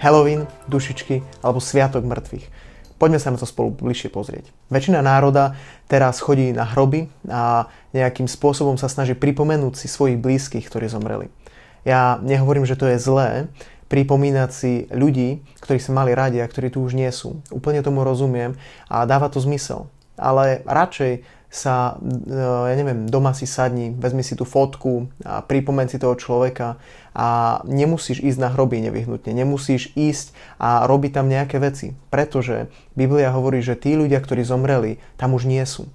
Halloween, dušičky alebo Sviatok mŕtvych. Poďme sa na to spolu bližšie pozrieť. Väčšina národa teraz chodí na hroby a nejakým spôsobom sa snaží pripomenúť si svojich blízkych, ktorí zomreli. Ja nehovorím, že to je zlé, pripomínať si ľudí, ktorí sa mali radi a ktorí tu už nie sú. Úplne tomu rozumiem a dáva to zmysel. Ale radšej sa, doma si sadni, vezmi si tú fotku a pripomeň si toho človeka a nemusíš ísť na hroby nevyhnutne, nemusíš ísť a robiť tam nejaké veci, pretože Biblia hovorí, že tí ľudia, ktorí zomreli, tam už nie sú.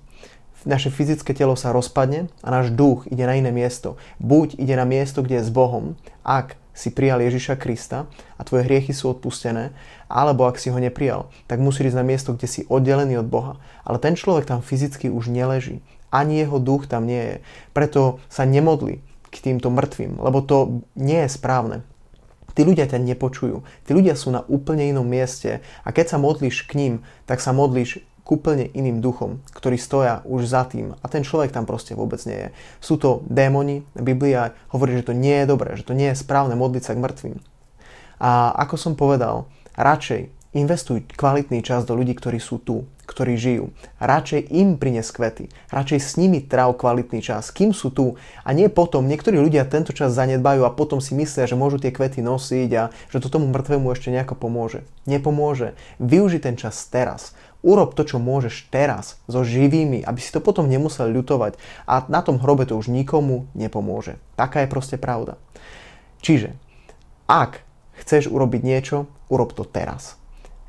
Naše fyzické telo sa rozpadne a náš duch ide na iné miesto. Buď ide na miesto, kde je s Bohom, ak si prijal Ježiša Krista a tvoje hriechy sú odpustené, alebo ak si ho neprijal, tak musíš ísť na miesto, kde si oddelený od Boha. Ale ten človek tam fyzicky už neleží. Ani jeho duch tam nie je. Preto sa nemodli k týmto mŕtvým, lebo to nie je správne. Tí ľudia ťa nepočujú. Tí ľudia sú na úplne inom mieste a keď sa modlíš k ním, tak sa modlíš k úplne iným duchom, ktorí stoja už za tým a ten človek tam proste vôbec nie je. Sú to démoni, Biblia hovorí, že to nie je dobré, že to nie je správne modliť sa k mŕtvým. A ako som povedal, radšej investuj kvalitný čas do ľudí, ktorí sú tu, ktorí žijú. Radšej im prines kvety, radšej s nimi tráv kvalitný čas, kým sú tu a nie potom. Niektorí ľudia tento čas zanedbajú a potom si myslia, že môžu tie kvety nosiť a že to tomu mŕtvemu ešte nejako pomôže. Nepomôže. Využi ten čas teraz. Urob to, čo môžeš teraz, so živými, aby si to potom nemusel ľutovať a na tom hrobe to už nikomu nepomôže. Taká je proste pravda. Čiže, ak chceš urobiť niečo, urob to teraz.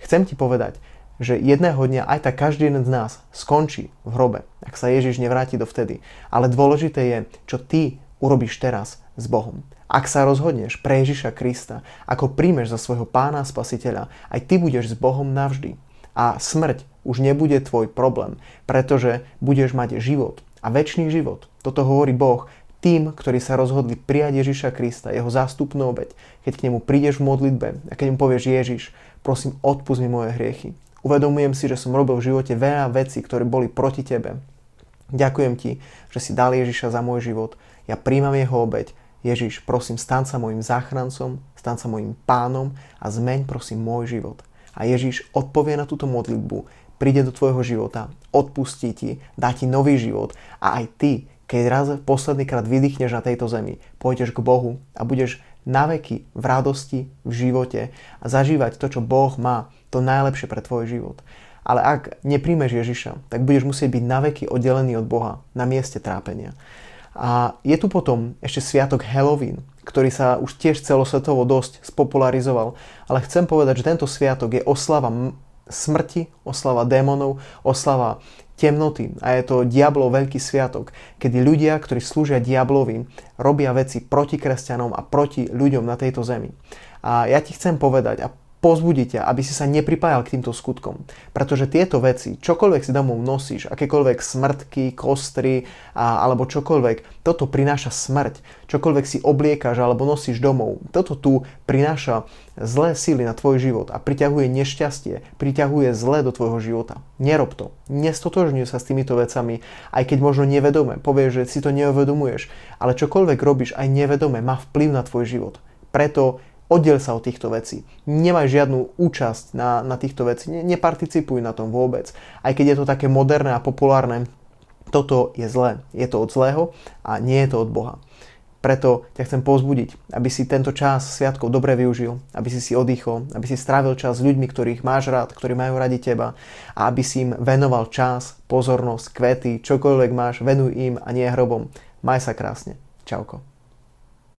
Chcem ti povedať, že jedného dňa aj tak každý jeden z nás skončí v hrobe, ak sa Ježiš nevráti dovtedy. Ale dôležité je, čo ty urobíš teraz s Bohom. Ak sa rozhodneš pre Ježiša Krista, ako príjmeš za svojho pána a spasiteľa, aj ty budeš s Bohom navždy. A smrť už nebude tvoj problém, pretože budeš mať život a večný život. Toto hovorí Boh tým, ktorí sa rozhodli prijať Ježiša Krista, jeho zástupnú obeť. Keď k nemu prídeš v modlitbe a keď mu povieš: Ježiš, prosím, odpusť mi moje hriechy. Uvedomujem si, že som robil v živote veľa vecí, ktoré boli proti tebe. Ďakujem ti, že si dal Ježiša za môj život. Ja príjmam jeho obeť. Ježiš, prosím, staň sa mojim záchrancom, staň sa mojim pánom a zmeň, prosím, môj život. A Ježiš odpovie na túto modlitbu, príde do tvojho života, odpustí ti, dá ti nový život a aj ty, keď raz poslednýkrát vydýchneš na tejto zemi, pôjdeš k Bohu a budeš naveky v radosti, v živote a zažívať to, čo Boh má, to najlepšie pre tvoj život. Ale ak nepríjmeš Ježiša, tak budeš musieť byť naveky oddelený od Boha na mieste trápenia. A je tu potom ešte sviatok Halloween, ktorý sa už tiež celosvetovo dosť spopularizoval. Ale chcem povedať, že tento sviatok je oslava smrti, oslava démonov, oslava temnoty. A je to diablov veľký sviatok, kedy ľudia, ktorí slúžia diablovi, robia veci proti kresťanom a proti ľuďom na tejto zemi. A ja ti chcem povedať a pozbudí ťa, aby si sa nepripájal k týmto skutkom. Pretože tieto veci, čokoľvek si domov nosíš, akékoľvek smrtky, kostry alebo čokoľvek, toto prináša smrť. Čokoľvek si obliekaš alebo nosíš domov, toto tu prináša zlé síly na tvoj život a priťahuje nešťastie, priťahuje zlé do tvojho života. Nerob to. Nestotožňuj sa s týmito vecami, aj keď možno nevedome. Povieš, že si to neuvedomuješ, ale čokoľvek robíš aj nevedome, má vplyv na tvoj život. Preto oddiel sa od týchto vecí. Nemaj žiadnu účasť na týchto veci. Neparticipuj na tom vôbec. Aj keď je to také moderné a populárne, toto je zlé. Je to od zlého a nie je to od Boha. Preto ťa chcem povzbudiť, aby si tento čas sviatkov dobre využil, aby si oddychol, aby si strávil čas s ľuďmi, ktorých máš rád, ktorí majú radi teba a aby si im venoval čas, pozornosť, kvety, čokoľvek máš, venuj im a nie hrobom. Maj sa krásne. Čauko.